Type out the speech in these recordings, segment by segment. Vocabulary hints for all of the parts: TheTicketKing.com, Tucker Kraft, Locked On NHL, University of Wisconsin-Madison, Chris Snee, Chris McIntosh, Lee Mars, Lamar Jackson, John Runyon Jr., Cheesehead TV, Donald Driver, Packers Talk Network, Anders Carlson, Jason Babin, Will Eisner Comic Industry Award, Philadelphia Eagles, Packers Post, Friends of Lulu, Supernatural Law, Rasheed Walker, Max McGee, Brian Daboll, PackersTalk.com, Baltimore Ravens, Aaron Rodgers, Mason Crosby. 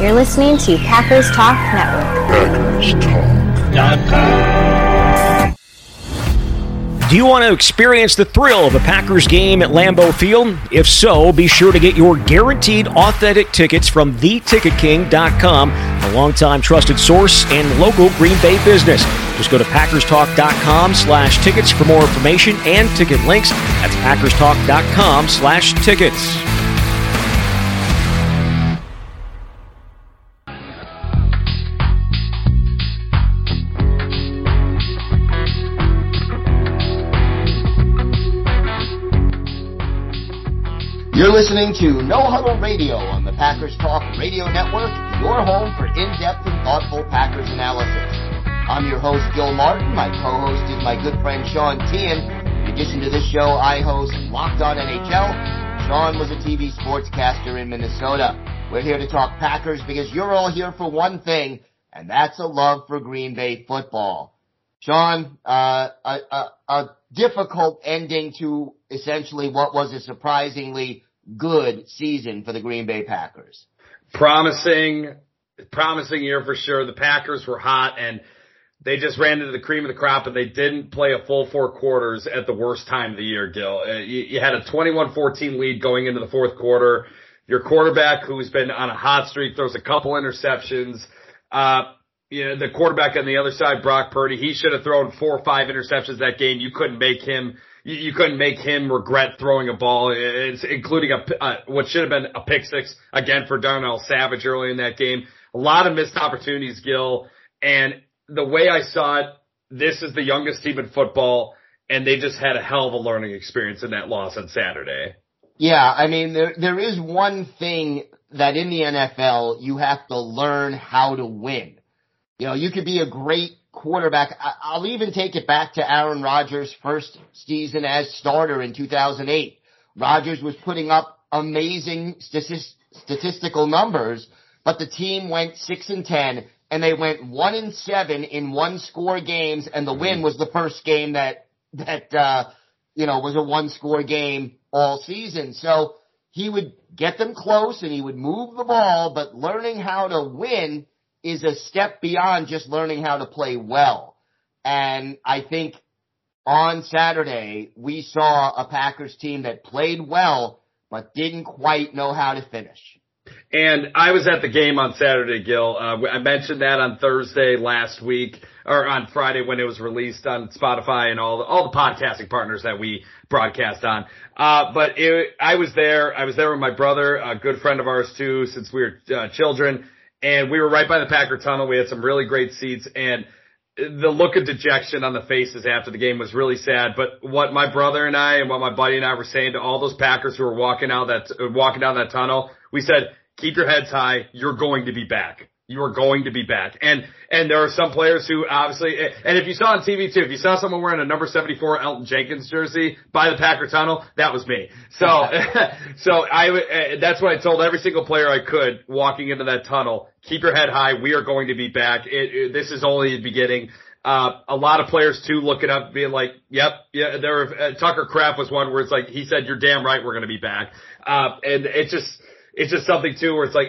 You're listening to Packers Talk Network. PackersTalk.com. Do you want to experience the thrill of a Packers game at Lambeau Field? If so, be sure to get your guaranteed authentic tickets from TheTicketKing.com, a longtime trusted source and local Green Bay business. Just go to PackersTalk.com/tickets for more information and ticket links. That's PackersTalk.com/tickets. You're listening to No Huddle Radio on the Packers Talk Radio Network, your home for in-depth and thoughtful Packers analysis. I'm your host, Gil Martin. My co-host is my good friend, Sean Tian. In addition to this show, I host Locked On NHL. Sean was a TV sportscaster in Minnesota. We're here to talk Packers because you're all here for one thing, and that's a love for Green Bay football. Sean, a difficult ending to essentially what was a surprisingly good season for the Green Bay Packers. Promising year for sure. The Packers were hot and they just ran into the cream of the crop, and they didn't play a full four quarters at the worst time of the year, Gil. You had a 21-14 lead going into the fourth quarter. Your quarterback, who's been on a hot streak, throws a couple interceptions. The quarterback on the other side, Brock Purdy, he should have thrown 4 or 5 interceptions that game. You couldn't make him regret throwing a ball, including what should have been a pick six again for Darnell Savage early in that game. A lot of missed opportunities, Gil. And the way I saw it, this is the youngest team in football, and they just had a hell of a learning experience in that loss on Saturday. Yeah, I mean, there is one thing that in the NFL you have to learn how to win. You know, you could be a great quarterback. I'll even take it back to Aaron Rodgers' first season as starter in 2008. Rodgers was putting up amazing statistical numbers, but the team went 6-10, and they went 1-7 in one-score games, and the win was the first game that was a one-score game all season. So he would get them close, and he would move the ball, but learning how to win is a step beyond just learning how to play well. And I think on Saturday, we saw a Packers team that played well, but didn't quite know how to finish. And I was at the game on Saturday, Gil. I mentioned that on Thursday last week, or on Friday when it was released on Spotify and all the podcasting partners that we broadcast on. I was there with my brother, a good friend of ours too, since we were children. And we were right by the Packer Tunnel. We had some really great seats, and the look of dejection on the faces after the game was really sad. But what my brother and I and what my buddy and I were saying to all those Packers who were walking down that tunnel, we said, keep your heads high. You're going to be back. You are going to be back. And there are some players who obviously, and if you saw on TV too, if you saw someone wearing a number 74 Elton Jenkins jersey by the Packer Tunnel, that was me. So that's what I told every single player I could walking into that tunnel. Keep your head high. We are going to be back. This is only the beginning. A lot of players too looking up being like, yep, there were, Tucker Kraft was one where it's like, he said, you're damn right. We're going to be back. And it's just something too where it's like,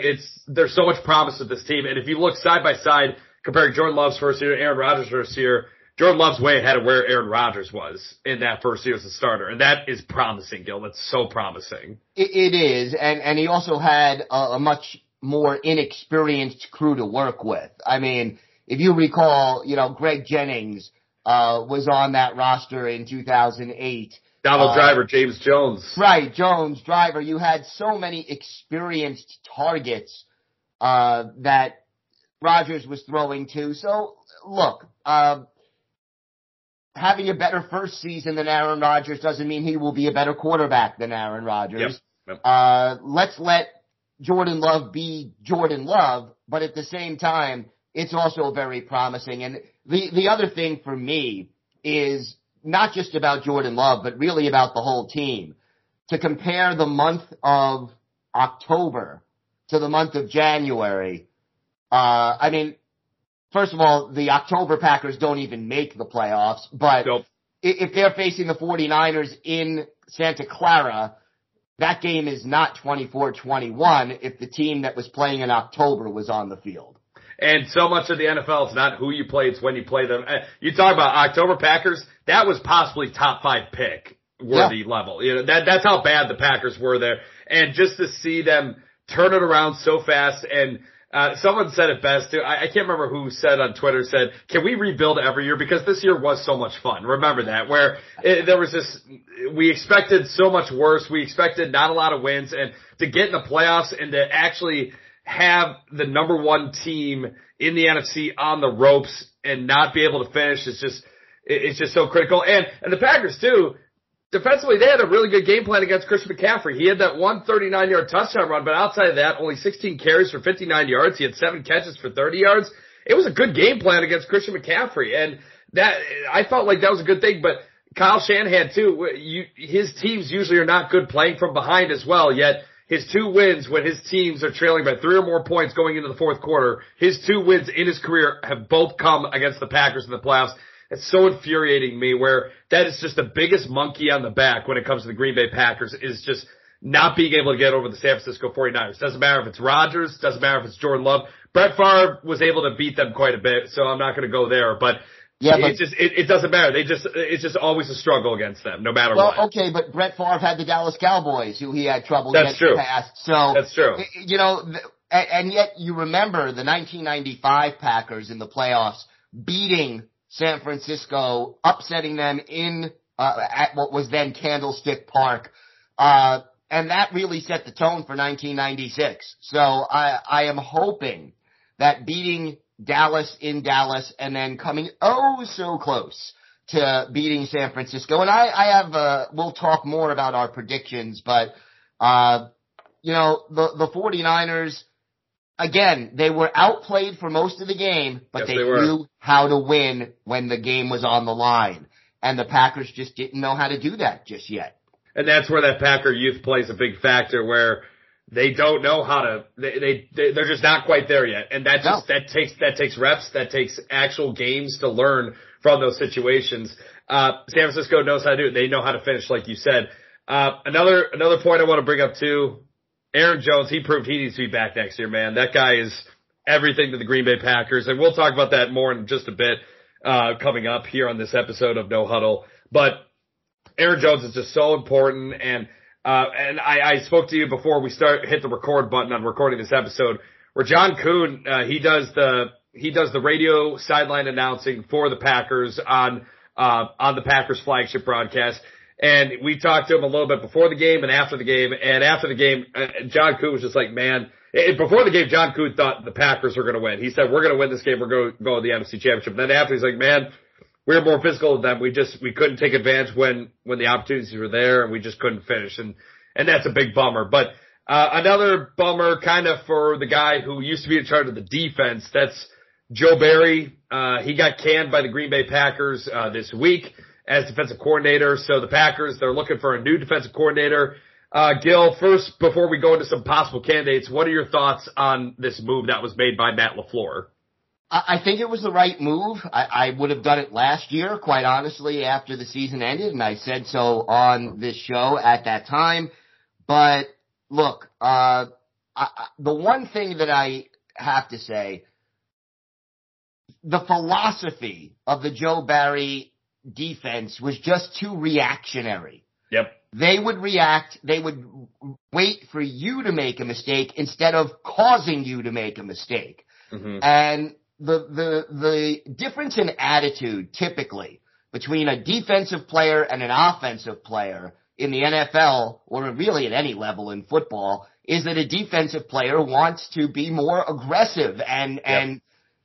there's so much promise with this team. And if you look side by side, comparing Jordan Love's first year to Aaron Rodgers' first year, Jordan Love's way ahead of where Aaron Rodgers was in that first year as a starter. And that is promising, Gil. That's so promising. It is. And he also had a much more inexperienced crew to work with. I mean, if you recall, Greg Jennings, was on that roster in 2008. Donald Driver, James Jones. Right, Jones, Driver. You had so many experienced targets that Rodgers was throwing to. So, look, having a better first season than Aaron Rodgers doesn't mean he will be a better quarterback than Aaron Rodgers. Yep. Let's let Jordan Love be Jordan Love, but at the same time, it's also very promising. And the other thing for me is not just about Jordan Love, but really about the whole team. To compare the month of October to the month of January, I mean, first of all, the October Packers don't even make the playoffs, but If they're facing the 49ers in Santa Clara, that game is not 24-21 if the team that was playing in October was on the field. And so much of the NFL, it's not who you play, it's when you play them. You talk about October Packers, that was possibly top five pick worthy level. You know, that's how bad the Packers were there. And just to see them turn it around so fast, and someone said it best too. I can't remember who said on Twitter, said, can we rebuild every year? Because this year was so much fun. Remember that, where there was this, we expected so much worse. We expected not a lot of wins, and to get in the playoffs and to actually have the number one team in the NFC on the ropes and not be able to finish is just, it's just so critical. And the Packers too, defensively, they had a really good game plan against Christian McCaffrey. He had that 139-yard touchdown run, but outside of that, only 16 carries for 59 yards. He had 7 catches for 30 yards. It was a good game plan against Christian McCaffrey, and that, I felt like that was a good thing. But Kyle Shanahan too, his teams usually are not good playing from behind as well, yet his two wins when his teams are trailing by 3 or more points going into the fourth quarter, his two wins in his career have both come against the Packers in the playoffs. It's so infuriating me, where that is just the biggest monkey on the back when it comes to the Green Bay Packers, is just not being able to get over the San Francisco 49ers. Doesn't matter if it's Rodgers, doesn't matter if it's Jordan Love. Brett Favre was able to beat them quite a bit, so I'm not going to go there, but it doesn't matter. It's just always a struggle against them, no matter what. Well, okay, but Brett Favre had the Dallas Cowboys, who he had trouble against in the past. So, that's true. You know, and yet you remember the 1995 Packers in the playoffs beating San Francisco, upsetting them in at what was then Candlestick Park, and that really set the tone for 1996. So I am hoping that beating Dallas in Dallas and then coming so close to beating San Francisco, and I have we'll talk more about our predictions, but you know, the 49ers, again, they were outplayed for most of the game, but they knew how to win when the game was on the line. And the Packers just didn't know how to do that just yet. And that's where that Packer youth plays a big factor, where they don't know how to, they're just not quite there yet. And that just, that takes reps, that takes actual games to learn from those situations. San Francisco knows how to do it. They know how to finish, like you said. Another point I want to bring up too. Aaron Jones, he proved he needs to be back next year, man. That guy is everything to the Green Bay Packers, and we'll talk about that more in just a bit coming up here on this episode of No Huddle. But Aaron Jones is just so important, and I spoke to you before we hit the record button on recording this episode, where John Kuhn, he does the radio sideline announcing for the Packers on the Packers flagship broadcast. And we talked to him a little bit before the game and after the game. And after the game, John Kuhn was just like, man, before the game, John Kuhn thought the Packers were going to win. He said, we're going to win this game. We're going to go to the NFC Championship. And then after, he's like, man, we were more physical than them. We couldn't take advantage when the opportunities were there, and we just couldn't finish. And that's a big bummer. But, another bummer kind of for the guy who used to be in charge of the defense. That's Joe Barry. He got canned by the Green Bay Packers, this week, as defensive coordinator. So the Packers, they're looking for a new defensive coordinator. Gil, first, before we go into some possible candidates, what are your thoughts on this move that was made by Matt LaFleur? I think it was the right move. I would have done it last year, quite honestly, after the season ended, and I said so on this show at that time. But look, the one thing that I have to say, the philosophy of the Joe Barry defense was just too reactionary. Yep. They would react. They would wait for you to make a mistake instead of causing you to make a mistake. Mm-hmm. And the difference in attitude typically between a defensive player and an offensive player in the NFL, or really at any level in football, is that a defensive player wants to be more aggressive and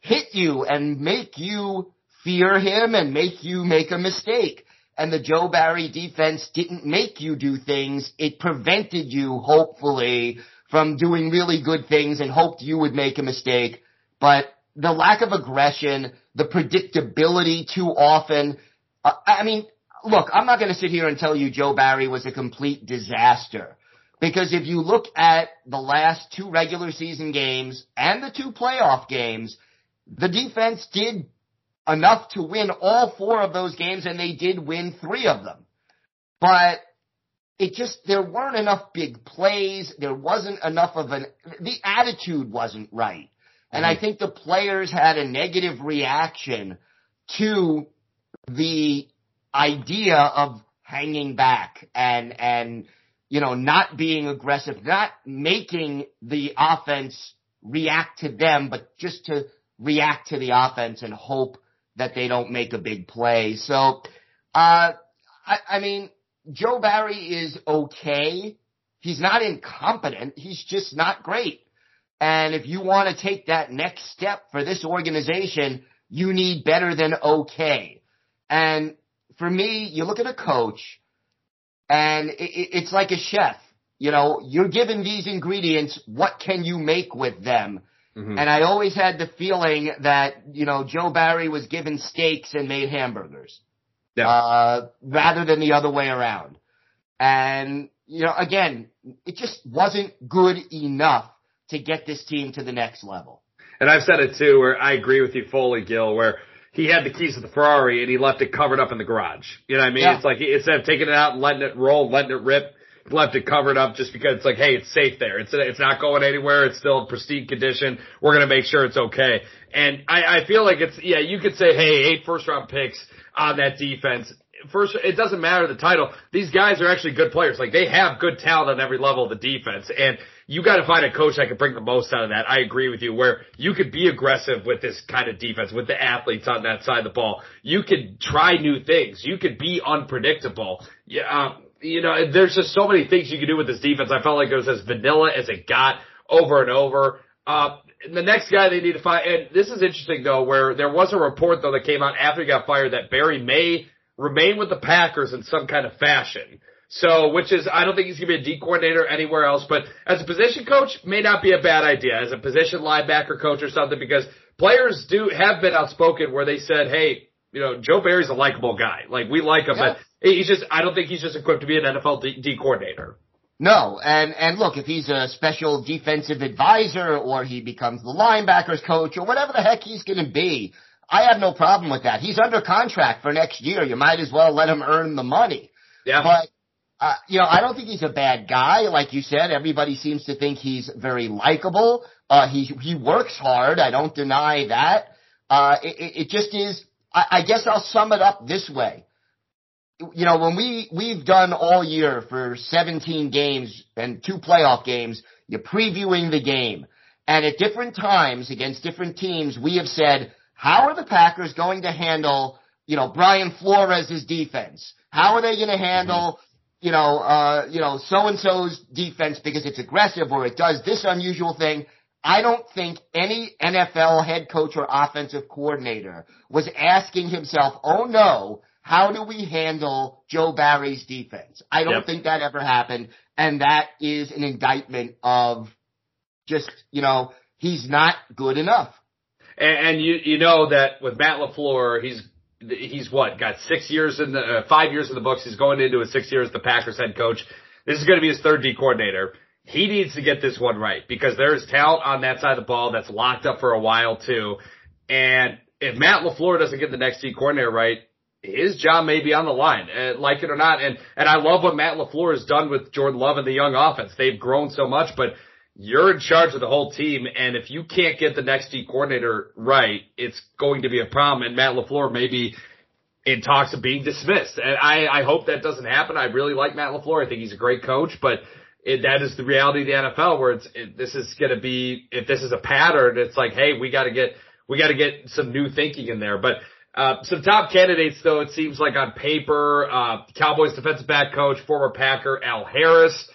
hit you and make you fear him and make you make a mistake. And the Joe Barry defense didn't make you do things. It prevented you, hopefully, from doing really good things and hoped you would make a mistake. But the lack of aggression, the predictability too often. I mean, look, I'm not going to sit here and tell you Joe Barry was a complete disaster, because if you look at the last 2 regular season games and the 2 playoff games, the defense did enough to win all 4 of those games, and they did win 3 of them. But It just, there weren't enough big plays. There wasn't enough of the attitude wasn't right. And I think the players had a negative reaction to the idea of hanging back and, you know, not being aggressive, not making the offense react to them, but just to react to the offense and hope that they don't make a big play. So, I mean, Joe Barry is okay. He's not incompetent. He's just not great. And if you want to take that next step for this organization, you need better than okay. And for me, you look at a coach and it's like a chef. You know, you're given these ingredients. What can you make with them? Mm-hmm. And I always had the feeling that, you know, Joe Barry was given steaks and made hamburgers. Yeah. Rather than the other way around. And, you know, again, it just wasn't good enough to get this team to the next level. And I've said it too, where I agree with you fully, Gil, where he had the keys to the Ferrari and he left it covered up in the garage. You know what I mean? Yeah. It's like, instead of taking it out and letting it roll, letting it rip, left it covered up just because it's like, hey, it's safe there. It's not going anywhere. It's still pristine condition. We're going to make sure it's okay. And I feel like it's, yeah, you could say, hey, 8 first round picks on that defense. First, it doesn't matter the title. These guys are actually good players. Like, they have good talent on every level of the defense. And you got to find a coach that can bring the most out of that. I agree with you, where you could be aggressive with this kind of defense, with the athletes on that side of the ball. You could try new things. You could be unpredictable. Yeah, you know, there's just so many things you could do with this defense. I felt like it was as vanilla as it got over and over. The next guy they need to find, and this is interesting, though, where there was a report, though, that came out after he got fired that Barry may remain with the Packers in some kind of fashion. So, which is, I don't think he's going to be a D coordinator anywhere else, but as a position coach, may not be a bad idea, as a position linebacker coach or something, because players have been outspoken where they said, hey, you know, Joe Barry's a likable guy. Like, we like him, yeah. But he's just, I don't think he's just equipped to be an NFL D coordinator. No, and look, if he's a special defensive advisor or he becomes the linebackers coach or whatever the heck he's going to be, I have no problem with that. He's under contract for next year. You might as well let him earn the money. Yeah. But, you know, I don't think he's a bad guy. Like you said, everybody seems to think he's very likable. He works hard. I don't deny that. It just is, I guess I'll sum it up this way. You know, when we've done all year for 17 games and 2 playoff games, you're previewing the game. And at different times against different teams, we have said, how are the Packers going to handle, you know, Brian Flores' defense? How are they going to handle, you know, so-and-so's defense because it's aggressive or it does this unusual thing? I don't think any NFL head coach or offensive coordinator was asking himself, oh no, how do we handle Joe Barry's defense? I don't think that ever happened. And that is an indictment of just, you know, he's not good enough. And you know that with Matt LaFleur, he's what, got 5 years in the books. He's going into his 6th year as the Packers head coach. This is going to be his 3rd D coordinator. He needs to get this one right because there is talent on that side of the ball that's locked up for a while too. And if Matt LaFleur doesn't get the next D coordinator right, his job may be on the line, like it or not. And I love what Matt LaFleur has done with Jordan Love and the young offense. They've grown so much, but you're in charge of the whole team, and if you can't get the next D coordinator right, it's going to be a problem, and Matt LaFleur may be in talks of being dismissed. And I hope that doesn't happen. I really like Matt LaFleur. I think he's a great coach, but that is the reality of the NFL where this is going to be, if this is a pattern, it's like, hey, we got to get some new thinking in there. But, some top candidates though, it seems like on paper, Cowboys defensive back coach, former Packer Al Harris,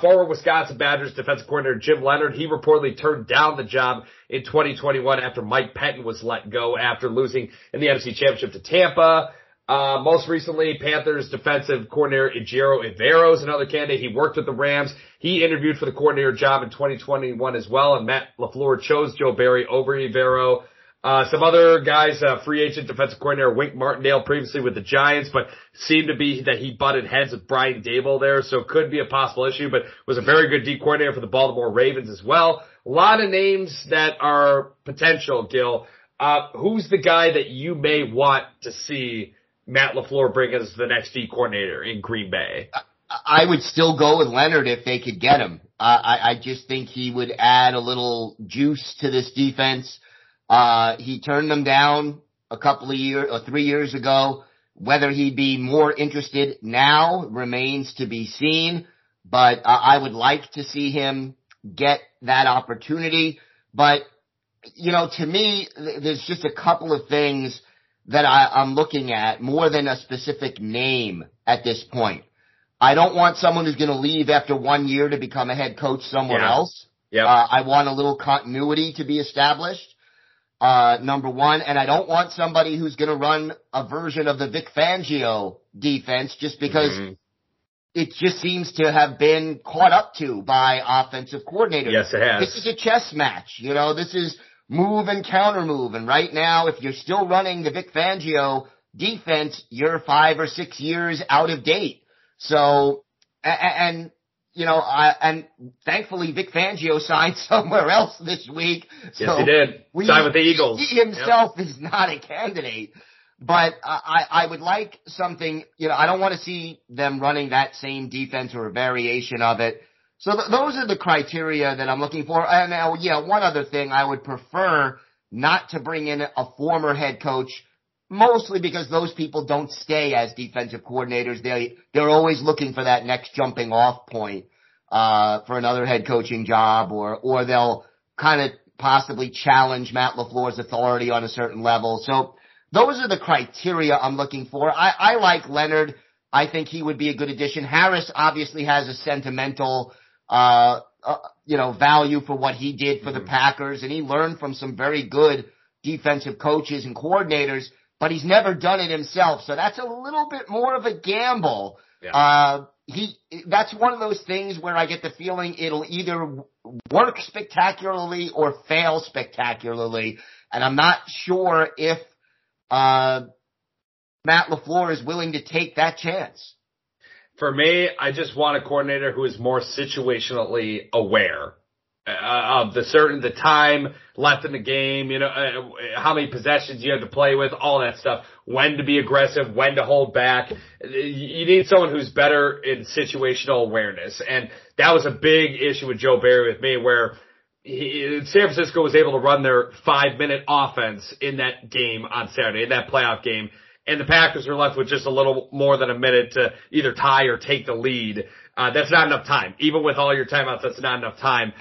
former Wisconsin Badgers defensive coordinator Jim Leonhard, he reportedly turned down the job in 2021 after Mike Pettine was let go after losing in the NFC Championship to Tampa. Most recently, Panthers defensive coordinator Ejiro Evero is another candidate. He worked with the Rams. He interviewed for the coordinator job in 2021 as well, and Matt LaFleur chose Joe Barry over Evero. Some other guys, free agent defensive coordinator Wink Martindale previously with the Giants, but seemed to be that he butted heads with Brian Daboll there, so could be a possible issue, but was a very good D coordinator for the Baltimore Ravens as well. A lot of names that are potential, Gil. Who's the guy that you may want to see Matt LaFleur bring as the next D coordinator in Green Bay? I would still go with Leonhard if they could get him. I just think he would add a little juice to this defense. He turned them down a couple of years or 3 years ago. Whether he'd be more interested now remains to be seen, but I would like to see him get that opportunity. But, you know, to me, there's just a couple of things that I'm looking at more than a specific name at this point. I don't want someone who's going to leave after 1 year to become a head coach somewhere else. Yep. I want a little continuity to be established, number one. And I don't want somebody who's going to run a version of the Vic Fangio defense just because it just seems to have been caught up to by offensive coordinators. Yes, it has. This is a chess match. You know, this is move and counter move. And right now, if you're still running the Vic Fangio defense, you're 5 or 6 years out of date. So, and, you know, and thankfully Vic Fangio signed somewhere else this week. So yes, he did. Signed with the Eagles. He himself is not a candidate, but I would like something, you know, I don't want to see them running that same defense or a variation of it. So those are the criteria that I'm looking for. And now, one other thing, I would prefer not to bring in a former head coach, mostly because those people don't stay as defensive coordinators. They're always looking for that next jumping off point, for another head coaching job, or they'll kind of possibly challenge Matt LaFleur's authority on a certain level. So those are the criteria I'm looking for. I like Leonhard. I think he would be a good addition. Harris obviously has a sentimental, value for what he did for the Packers, and he learned from some very good defensive coaches and coordinators, but he's never done it himself. So that's a little bit more of a gamble. Yeah. That's one of those things where I get the feeling it'll either work spectacularly or fail spectacularly. And I'm not sure if, Matt LaFleur is willing to take that chance. For me, I just want a coordinator who is more situationally aware of the time left in the game, how many possessions you have to play with, all that stuff, when to be aggressive, when to hold back. You need someone who's better in situational awareness. And that was a big issue with Joe Barry with me, where San Francisco was able to run their 5-minute offense in that game on Saturday, in that playoff game. And the Packers were left with just a little more than a minute to either tie or take the lead. That's not enough time. Even with all your timeouts, that's not enough time.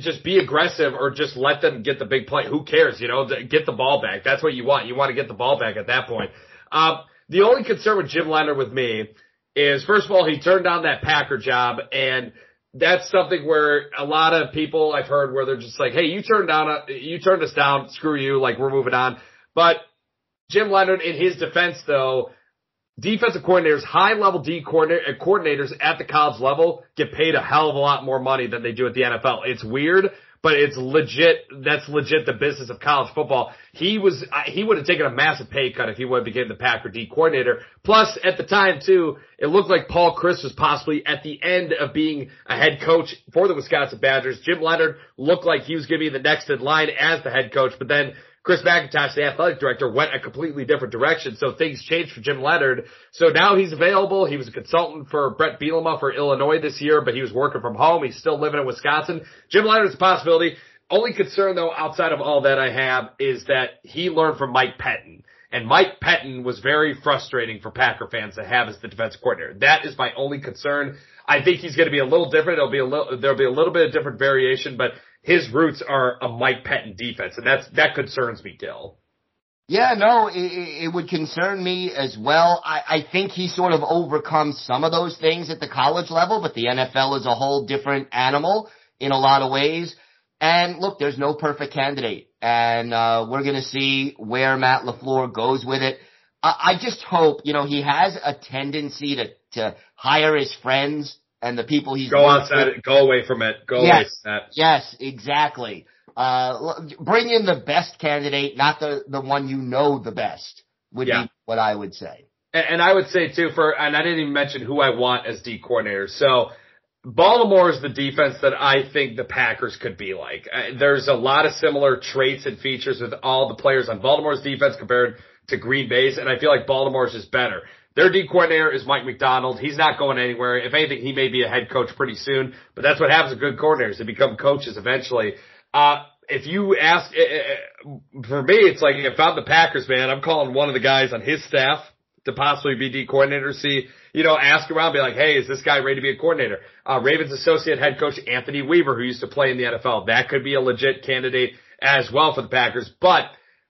Just be aggressive or just let them get the big play. Who cares? Get the ball back. That's what you want. You want to get the ball back at that point. The only concern with Jim Leonhard with me is, first of all, he turned down that Packer job, and that's something where a lot of people I've heard where they're just like, hey, you turned us down. Screw you. Like, we're moving on. But Jim Leonhard, in his defense though, defensive coordinators, high-level D coordinators at the college level get paid a hell of a lot more money than they do at the NFL. It's weird, but it's legit. That's legit the business of college football. He would have taken a massive pay cut if he would have became the Packer D coordinator. Plus, at the time, too, it looked like Paul Chryst was possibly at the end of being a head coach for the Wisconsin Badgers. Jim Leonhard looked like he was going to be the next in line as the head coach, but then Chris McIntosh, the athletic director, went a completely different direction, so things changed for Jim Leonhard. So now he's available. He was a consultant for Brett Bielema for Illinois this year, but he was working from home. He's still living in Wisconsin. Jim Leonhard's a possibility. Only concern, though, outside of all that I have, is that he learned from Mike Pettine. And Mike Pettine was very frustrating for Packer fans to have as the defensive coordinator. That is my only concern. I think he's going to be a little different. There'll be a little bit of different variation, but his roots are a Mike Pettine defense, and that concerns me, Gil. Yeah, no, it would concern me as well. I think he sort of overcomes some of those things at the college level, but the NFL is a whole different animal in a lot of ways. And look, there's no perfect candidate, and we're going to see where Matt LaFleur goes with it. I just hope, he has a tendency to hire his friends and the people he's go outside with. Go away from it. Go away from that. Yes, exactly. Bring in the best candidate, not the one the best, would be what I would say. And I would say, too, and I didn't even mention who I want as D coordinator. So Baltimore is the defense that I think the Packers could be like. There's a lot of similar traits and features with all the players on Baltimore's defense compared to Green Bay's, and I feel like Baltimore's is better. Their D coordinator is Mike Macdonald. He's not going anywhere. If anything, he may be a head coach pretty soon, but that's what happens with good coordinators. They become coaches eventually. If you ask, for me, it's like if I'm the Packers, man, I'm calling one of the guys on his staff to possibly be D coordinator, see, you know, ask around, be like, hey, is this guy ready to be a coordinator? Ravens associate head coach Anthony Weaver, who used to play in the NFL, that could be a legit candidate as well for the Packers. But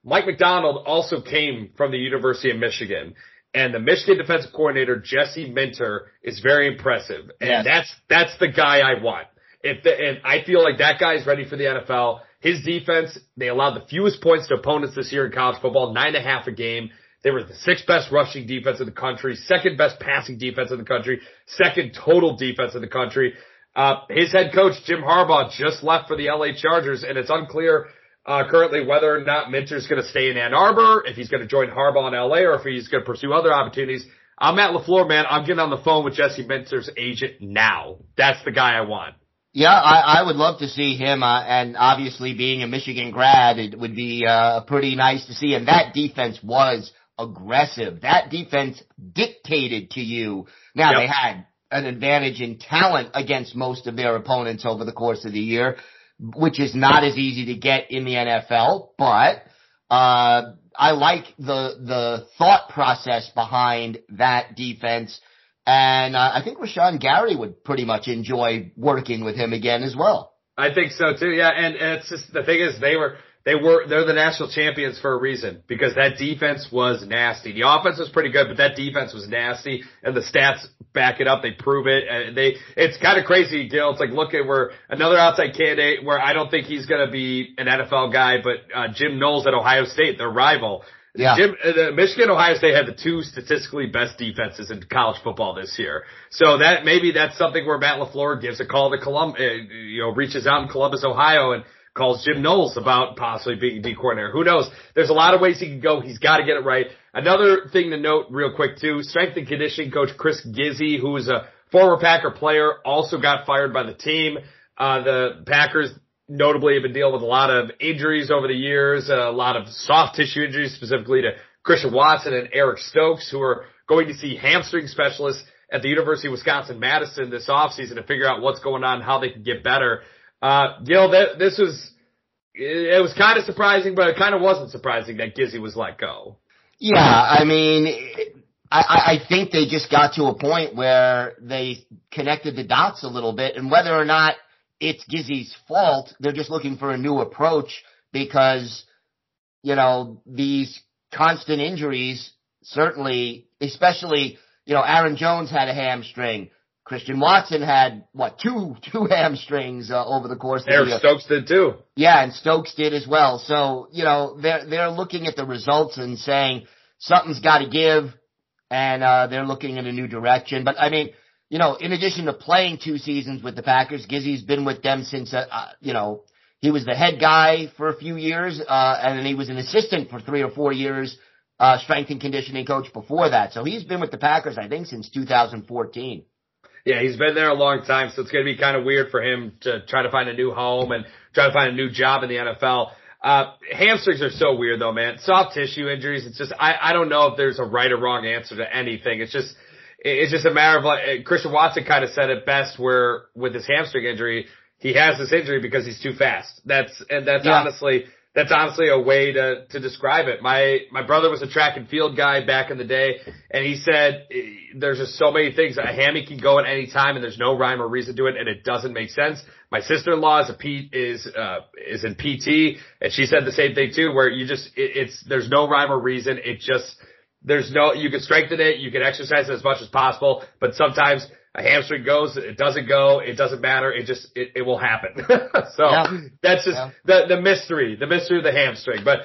Mike Macdonald also came from the University of Michigan, and the Michigan defensive coordinator, Jesse Minter, is very impressive. And yes, that's the guy I want. And I feel like that guy is ready for the NFL. His defense, they allowed the fewest points to opponents this year in college football, 9.5 a game. They were the sixth best rushing defense in the country, second best passing defense in the country, second total defense in the country. His head coach, Jim Harbaugh, just left for the LA Chargers, and it's unclear currently whether or not Minter's going to stay in Ann Arbor, if he's going to join Harbaugh in LA, or if he's going to pursue other opportunities. I'm Matt LaFleur, man. I'm getting on the phone with Jesse Minter's agent now. That's the guy I want. Yeah, I would love to see him, and obviously being a Michigan grad, it would be pretty nice to see. And that defense was aggressive. That defense dictated to you. Now, They had an advantage in talent against most of their opponents over the course of the year, which is not as easy to get in the NFL, but I like the thought process behind that defense. And I think Rashawn Gary would pretty much enjoy working with him again as well. I think so too. Yeah. And it's just, the thing is they're the national champions for a reason, because that defense was nasty. The offense was pretty good, but that defense was nasty, and the stats back it up. They prove it, and it's kind of crazy, Gil. It's like, look at where another outside candidate where I don't think he's going to be an NFL guy, but Jim Knowles at Ohio State, their rival. Yeah. Michigan and Ohio State had the two statistically best defenses in college football this year. So that maybe that's something where Matt LaFleur gives a call to reaches out in Columbus, Ohio, and calls Jim Knowles about possibly being a D coordinator. Who knows? There's a lot of ways he can go. He's got to get it right. Another thing to note real quick too, strength and conditioning coach Chris Gizzi, who is a former Packer player, also got fired by the team. The Packers notably have been dealing with a lot of injuries over the years, a lot of soft tissue injuries, specifically to Christian Watson and Eric Stokes, who are going to see hamstring specialists at the University of Wisconsin-Madison this offseason to figure out what's going on and how they can get better. It was kind of surprising, but it kind of wasn't surprising that Gizzi was let go. Yeah, I mean, I think they just got to a point where they connected the dots a little bit, and whether or not it's Gizzi's fault, they're just looking for a new approach, because, you know, these constant injuries, certainly, especially, you know, Aaron Jones had a hamstring. Christian Watson had, two hamstrings over the course of the year. Stokes did too. Yeah, and Stokes did as well. So, you know, they're looking at the results and saying something's got to give, and they're looking in a new direction. But, I mean, you know, in addition to playing two seasons with the Packers, Gizzi's been with them since, he was the head guy for a few years, and then he was an assistant for 3 or 4 years, strength and conditioning coach before that. So he's been with the Packers, I think, since 2014. Yeah, he's been there a long time, so it's going to be kind of weird for him to try to find a new home and try to find a new job in the NFL. Hamstrings are so weird, though, man. Soft tissue injuries, it's just, I don't know if there's a right or wrong answer to anything. It's just a matter of, like, Christian Watson kind of said it best, where with his hamstring injury, he has this injury because he's too fast. That's honestly a way to describe it. My brother was a track and field guy back in the day, and he said there's just so many things. A hammy can go at any time, and there's no rhyme or reason to it, and it doesn't make sense. My sister-in-law is in PT, and she said the same thing too, where there's no rhyme or reason. You can strengthen it, you can exercise it as much as possible, but sometimes a hamstring goes, it doesn't go, it doesn't matter, it will happen. That's just the mystery of the hamstring. But,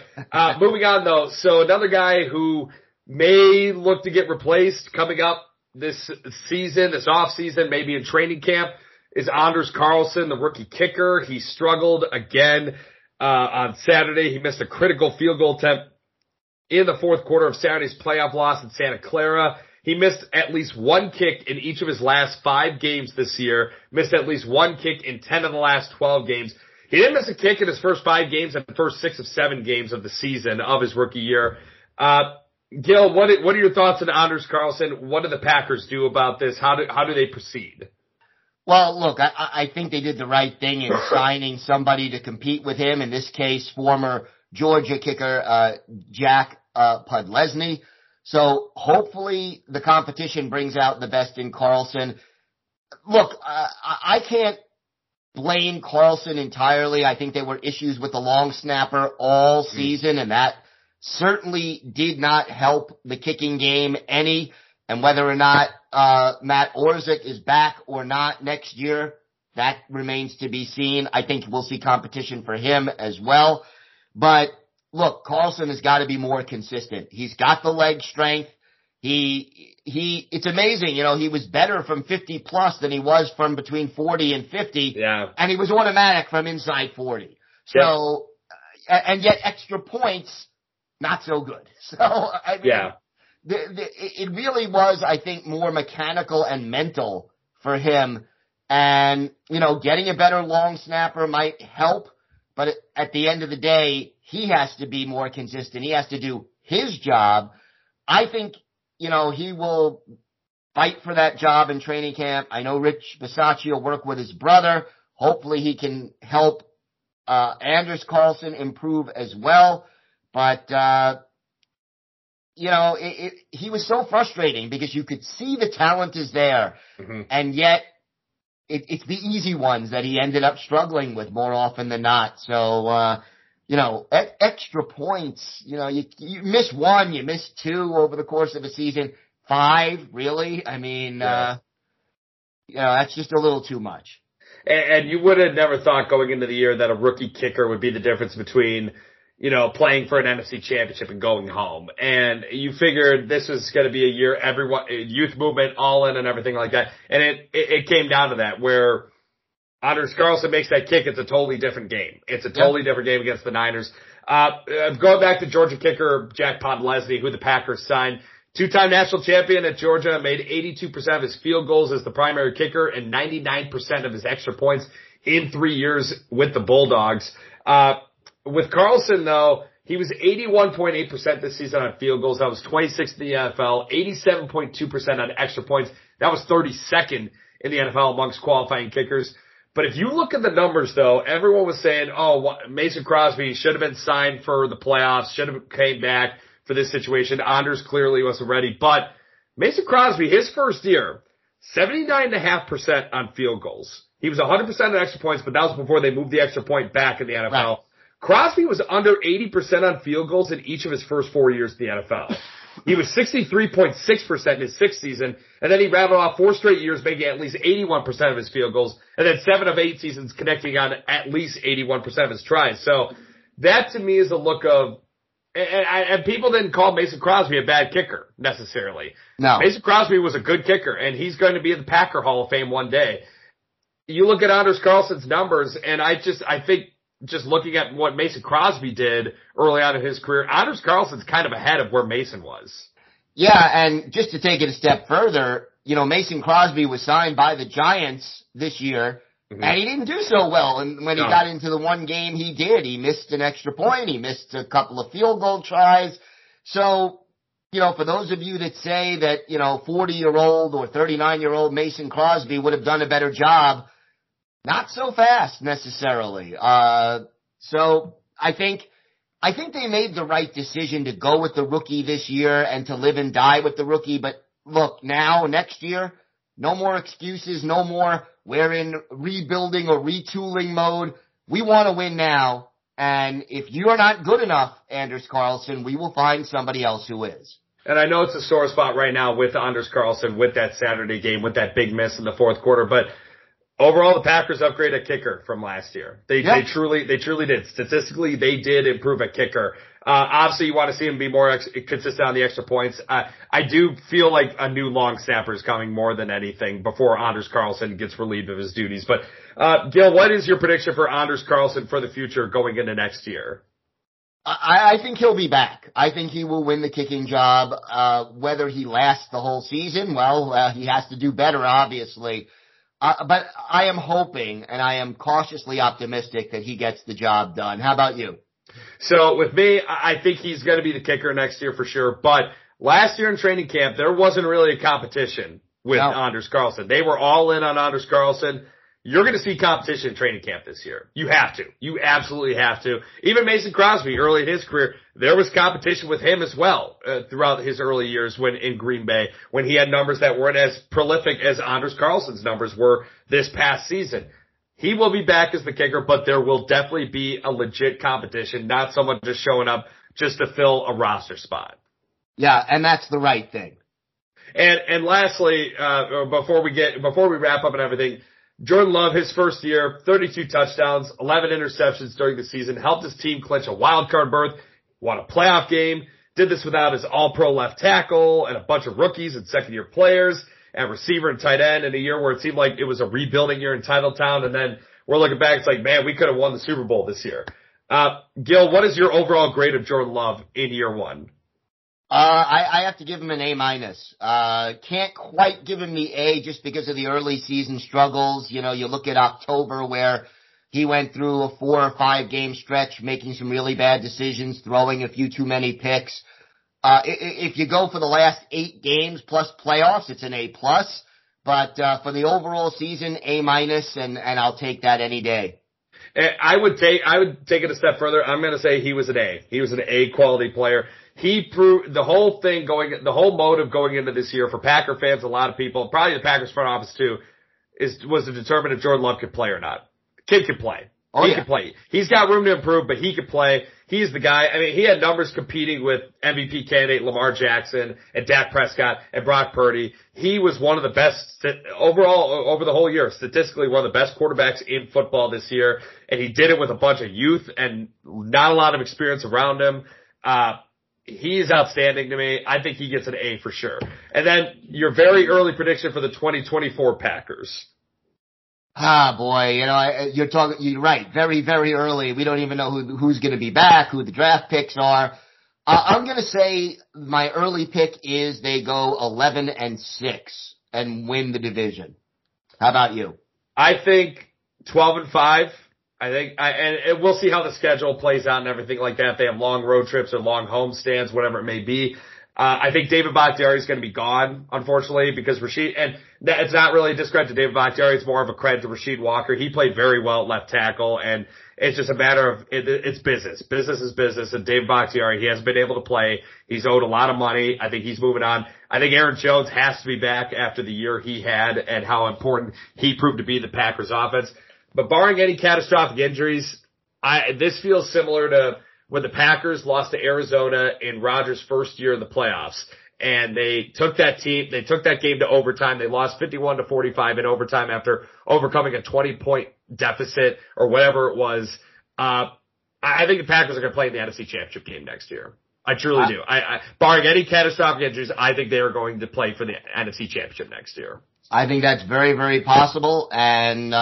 moving on though, so another guy who may look to get replaced coming up this season, this off season, maybe in training camp, is Anders Carlson, the rookie kicker. He struggled again, on Saturday. He missed a critical field goal attempt in the fourth quarter of Saturday's playoff loss in Santa Clara. He missed at least one kick in each of his last 5 games this year, missed at least one kick in 10 of the last 12 games. He didn't miss a kick in his first 5 games and the first 6 of 7 games of the season of his rookie year. Gil, what are your thoughts on Anders Carlson? What do the Packers do about this? How do they proceed? Well, look, I think they did the right thing in signing somebody to compete with him. In this case, former Georgia kicker Jack Podlesny. So hopefully the competition brings out the best in Carlson. Look, I can't blame Carlson entirely. I think there were issues with the long snapper all season, and that certainly did not help the kicking game any. And whether or not Matt Orzik is back or not next year, that remains to be seen. I think we'll see competition for him as well. But look, Carlson has got to be more consistent. He's got the leg strength. He it's amazing, you know, he was better from 50 plus than he was from between 40 and 50. Yeah. And he was automatic from inside 40. So, yeah. And yet extra points, not so good. So, I mean, yeah. It really was, I think, more mechanical and mental for him. And, you know, getting a better long snapper might help. But at the end of the day, he has to be more consistent. He has to do his job. I think, you know, he will fight for that job in training camp. I know Rich Bisaccia will work with his brother. Hopefully he can help Anders Carlson improve as well. But, you know, he was so frustrating because you could see the talent is there. Mm-hmm. And yet it's the easy ones that he ended up struggling with more often than not. So, you know, extra points, you know, you miss one, you miss two over the course of a season. Five, really? I mean, yeah. You know, that's just a little too much. And you would have never thought going into the year that a rookie kicker would be the difference between, you know, playing for an NFC championship and going home. And you figured this was going to be a year, everyone, youth movement, all in and everything like that. And it came down to that where Anders Carlson makes that kick. It's a totally different game. It's a totally different game against the Niners. Going back to Georgia kicker Jack Podlesny, who the Packers signed, two-time national champion at Georgia, made 82% of his field goals as the primary kicker and 99% of his extra points in 3 years with the Bulldogs. With Carlson, though, he was 81.8% this season on field goals. That was 26th in the NFL, 87.2% on extra points. That was 32nd in the NFL amongst qualifying kickers. But if you look at the numbers, though, everyone was saying, oh, Mason Crosby should have been signed for the playoffs, should have came back for this situation. Anders clearly wasn't ready. But Mason Crosby, his first year, 79.5% on field goals. He was 100% on extra points, but that was before they moved the extra point back in the NFL. Right. Crosby was under 80% on field goals in each of his first 4 years in the NFL. He was 63.6% in his sixth season, and then he rattled off 4 straight years making at least 81% of his field goals, and then 7 of 8 seasons connecting on at least 81% of his tries. So that to me is a look of, and people didn't call Mason Crosby a bad kicker necessarily. No. Mason Crosby was a good kicker, and he's going to be in the Packer Hall of Fame one day. You look at Anders Carlson's numbers, and I think looking at what Mason Crosby did early on in his career, Anders Carlson's kind of ahead of where Mason was. Yeah, and just to take it a step further, you know, Mason Crosby was signed by the Giants this year, and he didn't do so well. And when he got into the one game he did, he missed an extra point, he missed a couple of field goal tries. So, you know, for those of you that say that, you know, 40-year-old or 39-year-old Mason Crosby would have done a better job, not so fast necessarily. So I think they made the right decision to go with the rookie this year and to live and die with the rookie. But look, now next year, no more excuses, no more we're in rebuilding or retooling mode. We want to win now. And if you are not good enough, Anders Carlson, we will find somebody else who is. And I know it's a sore spot right now with Anders Carlson, with that Saturday game, with that big miss in the fourth quarter, but overall, the Packers upgraded kicker from last year. They truly did. Statistically, they did improve at kicker. Obviously, you want to see him be more consistent on the extra points. I do feel like a new long snapper is coming more than anything before Anders Carlson gets relieved of his duties. But, Gil, what is your prediction for Anders Carlson for the future going into next year? I think he'll be back. I think he will win the kicking job. Whether he lasts the whole season, well, he has to do better, obviously. But I am hoping, and I am cautiously optimistic that he gets the job done. How about you? So with me, I think he's going to be the kicker next year for sure. But last year in training camp, there wasn't really a competition with Anders Carlson. They were all in on Anders Carlson. You're going to see competition in training camp this year. You have to. You absolutely have to. Even Mason Crosby, early in his career, there was competition with him as well throughout his early years when in Green Bay, when he had numbers that weren't as prolific as Anders Carlson's numbers were this past season. He will be back as the kicker, but there will definitely be a legit competition, not someone just showing up just to fill a roster spot. Yeah, and that's the right thing. And lastly, before we wrap up and everything, Jordan Love, his first year, 32 touchdowns, 11 interceptions during the season, helped his team clinch a wild card berth, won a playoff game, did this without his all-pro left tackle and a bunch of rookies and second-year players and receiver and tight end in a year where it seemed like it was a rebuilding year in Titletown. And then we're looking back, it's like, man, we could have won the Super Bowl this year. Gil, what is your overall grade of Jordan Love in year one? I have to give him an A-. Can't quite give him the A just because of the early season struggles. You know, you look at October where he went through a 4 or 5 game stretch, making some really bad decisions, throwing a few too many picks. If you go for the last 8 games plus playoffs, it's an A+. But, for the overall season, A-, and I'll take that any day. I would take it a step further. I'm going to say he was an A. He was an A quality player. He proved the whole motive going into this year for Packer fans, a lot of people, probably the Packers front office too, was to determine if Jordan Love could play or not. Kid could play. He could play. He's got room to improve, but he could play. He's the guy. I mean, he had numbers competing with MVP candidate Lamar Jackson and Dak Prescott and Brock Purdy. He was one of the best overall over the whole year, statistically one of the best quarterbacks in football this year. And he did it with a bunch of youth and not a lot of experience around him. He is outstanding to me. I think he gets an A for sure. And then your very early prediction for the 2024 Packers. Ah, boy, you know, you're right. Very, very early. We don't even know who's going to be back, who the draft picks are. I'm going to say my early pick is they go 11-6 and win the division. How about you? I think 12-5. And we'll see how the schedule plays out and everything like that. If they have long road trips or long home stands, whatever it may be. I think David Bakhtiari is going to be gone, unfortunately, because it's not really a discredit to David Bakhtiari. It's more of a credit to Rasheed Walker. He played very well at left tackle, and it's just a matter of, it's business. Business is business, and David Bakhtiari, he hasn't been able to play. He's owed a lot of money. I think he's moving on. I think Aaron Jones has to be back after the year he had and how important he proved to be the Packers offense. But barring any catastrophic injuries, this feels similar to when the Packers lost to Arizona in Rodgers' first year in the playoffs. And they took that game to overtime. They lost 51-45 in overtime after overcoming a 20-point deficit or whatever it was. I think the Packers are going to play in the NFC Championship game next year. I truly do. I barring any catastrophic injuries, I think they are going to play for the NFC Championship next year. I think that's very, very possible. And,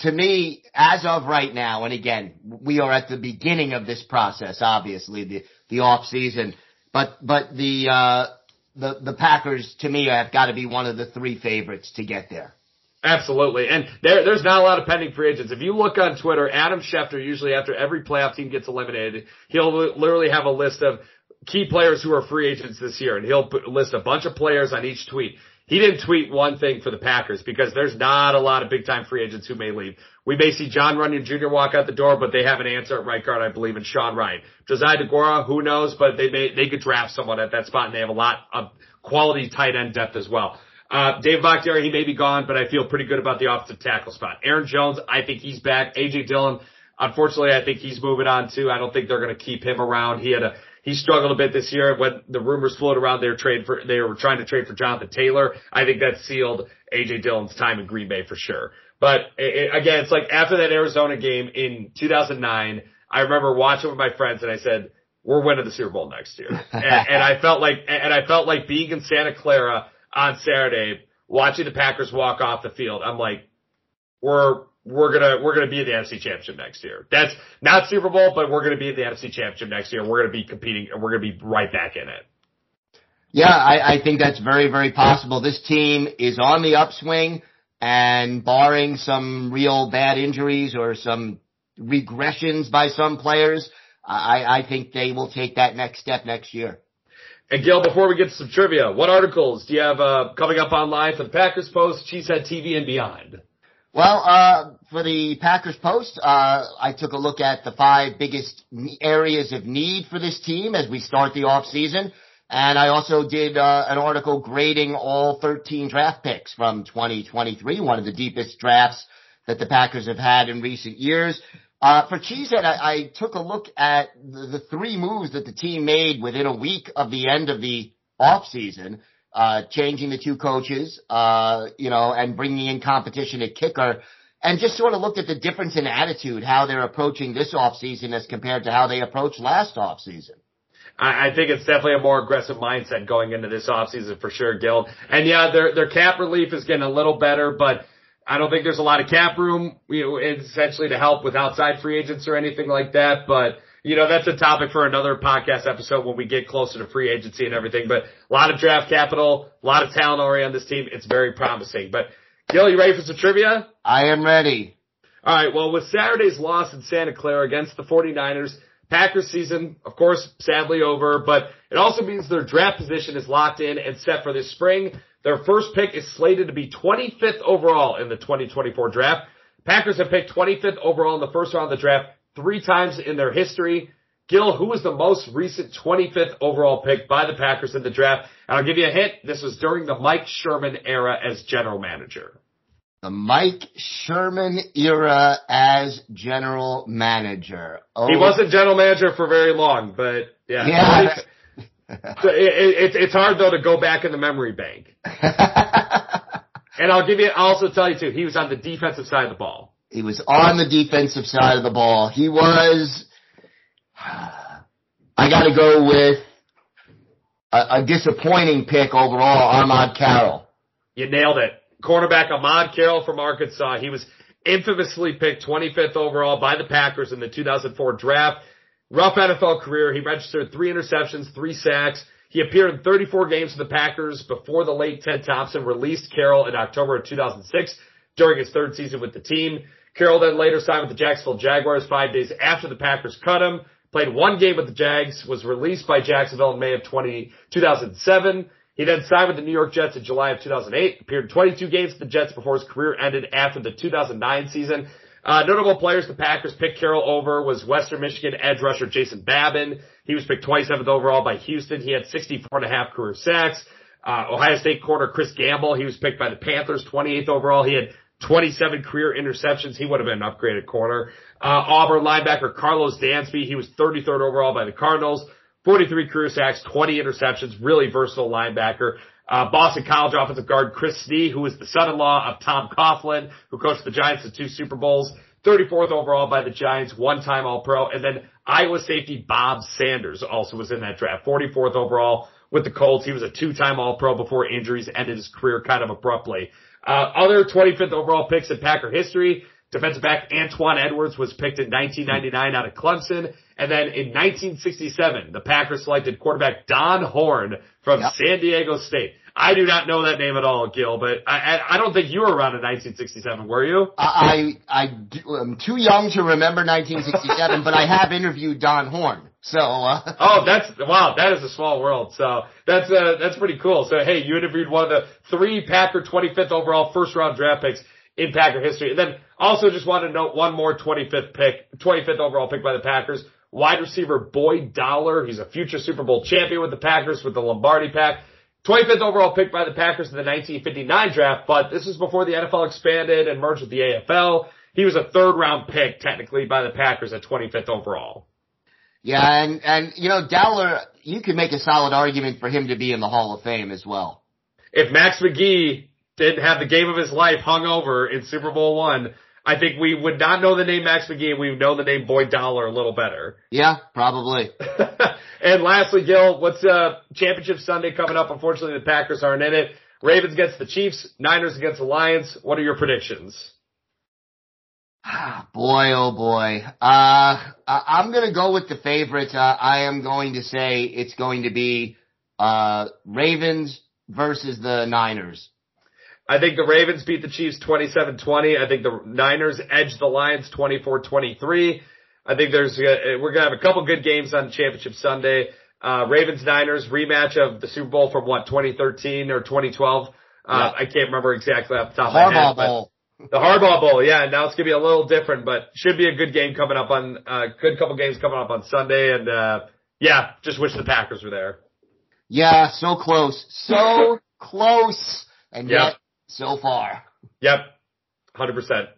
to me, as of right now, and again, we are at the beginning of this process, obviously, the off season, but the Packers, to me, have got to be one of the 3 favorites to get there. Absolutely. And there's not a lot of pending free agents. If you look on Twitter, Adam Schefter, usually after every playoff team gets eliminated, he'll literally have a list of key players who are free agents this year, and he'll list a bunch of players on each tweet. He didn't tweet one thing for the Packers because there's not a lot of big-time free agents who may leave. We may see John Runyon Jr. walk out the door, but they have an answer at right guard, I believe, and Sean Ryan. Josiah DeGuara, who knows, but they could draft someone at that spot, and they have a lot of quality tight end depth as well. Dave Bakhtiari, he may be gone, but I feel pretty good about the offensive tackle spot. Aaron Jones, I think he's back. A.J. Dillon, unfortunately, I think he's moving on, too. I don't think they're going to keep him around. He struggled a bit this year when the rumors floated around they were trying to trade for Jonathan Taylor. I think that sealed A.J. Dillon's time in Green Bay for sure. But again, it's like after that Arizona game in 2009, I remember watching with my friends and I said, we're winning the Super Bowl next year. And I felt like being in Santa Clara on Saturday, watching the Packers walk off the field. I'm like, we're gonna be in the NFC Championship next year. That's not Super Bowl, but we're gonna be in the NFC Championship next year. We're gonna be competing, and we're gonna be right back in it. Yeah, I think that's very, very possible. This team is on the upswing, and barring some real bad injuries or some regressions by some players, I think they will take that next step next year. And Gil, before we get to some trivia, what articles do you have coming up online for the Packers Post, Cheesehead TV, and beyond? Well, for the Packers Post, I took a look at the 5 biggest areas of need for this team as we start the off season. And I also did an article grading all 13 draft picks from 2023, one of the deepest drafts that the Packers have had in recent years. For Cheesehead, I took a look at the 3 moves that the team made within a week of the end of the offseason, changing the 2 coaches, and bringing in competition at kicker, and just sort of looked at the difference in attitude, how they're approaching this offseason as compared to how they approached last offseason. I think it's definitely a more aggressive mindset going into this offseason for sure, Gil. And yeah, their cap relief is getting a little better, but I don't think there's a lot of cap room, essentially to help with outside free agents or anything like that. But, that's a topic for another podcast episode when we get closer to free agency and everything. But a lot of draft capital, a lot of talent already on this team. It's very promising. But Gil, you ready for some trivia? I am ready. All right. Well, with Saturday's loss in Santa Clara against the 49ers, Packers season, of course, sadly over, but it also means their draft position is locked in and set for this spring. Their first pick is slated to be 25th overall in the 2024 draft. Packers have picked 25th overall in the first round of the draft 3 times in their history. Gil, who was the most recent 25th overall pick by the Packers in the draft? And I'll give you a hint. This was during the Mike Sherman era as general manager. The Mike Sherman era as general manager. Oh. He wasn't general manager for very long, but yeah. So it's hard though to go back in the memory bank. And I'll also tell you too, he was on the defensive side of the ball. He was on the defensive side of the ball. He was, I gotta go with a disappointing pick overall, Ahmad Carroll. You nailed it. Cornerback Ahmad Carroll from Arkansas. He was infamously picked 25th overall by the Packers in the 2004 draft. Rough NFL career. He registered 3 interceptions, 3 sacks. He appeared in 34 games for the Packers before the late Ted Thompson released Carroll in October of 2006 during his 3rd season with the team. Carroll then later signed with the Jacksonville Jaguars 5 days after the Packers cut him. Played 1 game with the Jags. Was released by Jacksonville in May of 2007. He then signed with the New York Jets in July of 2008, appeared in 22 games with the Jets before his career ended after the 2009 season. Notable players the Packers picked Carroll over was Western Michigan edge rusher Jason Babin. He was picked 27th overall by Houston. He had 64.5 career sacks. Ohio State corner Chris Gamble. He was picked by the Panthers 28th overall. He had 27 career interceptions. He would have been an upgraded corner. Auburn linebacker Carlos Dansby. He was 33rd overall by the Cardinals. 43 career sacks, 20 interceptions, really versatile linebacker. Boston College offensive guard Chris Snee, who is the son-in-law of Tom Coughlin, who coached the Giants to 2 Super Bowls. 34th overall by the Giants, 1-time All-Pro. And then Iowa safety Bob Sanders also was in that draft. 44th overall with the Colts. He was a 2-time All-Pro before injuries ended his career kind of abruptly. Other 25th overall picks in Packer history. Defensive back Antoine Edwards was picked in 1999 out of Clemson. And then in 1967, the Packers selected quarterback Don Horn from San Diego State. I do not know that name at all, Gil, but I don't think you were around in 1967, were you? I'm too young to remember 1967, but I have interviewed Don Horn. So, that is a small world. So that's pretty cool. So hey, you interviewed one of the 3 Packer 25th overall first round draft picks in Packer history. And then also just want to note one more 25th overall pick by the Packers. Wide receiver Boyd Dowler. He's a future Super Bowl champion with the Packers with the Lombardi Pack. 25th overall pick by the Packers in the 1959 draft, but this was before the NFL expanded and merged with the AFL. He was a 3rd-round pick, technically, by the Packers at 25th overall. Yeah, and Dowler, you could make a solid argument for him to be in the Hall of Fame as well. If Max McGee didn't have the game of his life hungover in Super Bowl I, I think we would not know the name Max McGee, and we would know the name Boyd Dowler a little better. Yeah, probably. And lastly, Gil, what's Championship Sunday coming up? Unfortunately, the Packers aren't in it. Ravens against the Chiefs, Niners against the Lions. What are your predictions? Boy, oh boy. I'm going to go with the favorites. I am going to say it's going to be Ravens versus the Niners. I think the Ravens beat the Chiefs 27-20. I think the Niners edged the Lions 24-23. I think we're going to have a couple good games on Championship Sunday. Ravens-Niners rematch of the Super Bowl from 2013 or 2012. I can't remember exactly off the top of my head. The Harbaugh Bowl, yeah. Now it's going to be a little different, but should be a good game coming up on, good couple games coming up on Sunday. And, yeah, just wish the Packers were there. Yeah, so close. So close. And yet, so far. Yep. 100%.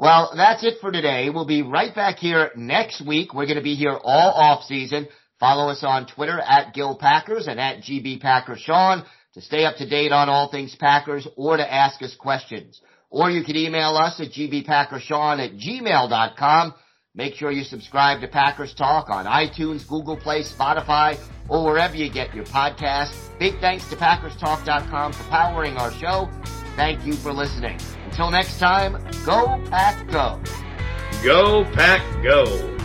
Well, that's it for today. We'll be right back here next week. We're going to be here all off season. Follow us on Twitter at GillPackers and at GBPackerSean to stay up to date on all things Packers or to ask us questions. Or you can email us at GBPackerSean@gmail.com. Make sure you subscribe to Packers Talk on iTunes, Google Play, Spotify, or wherever you get your podcasts. Big thanks to PackersTalk.com for powering our show. Thank you for listening. Until next time, go Pack Go. Go Pack Go.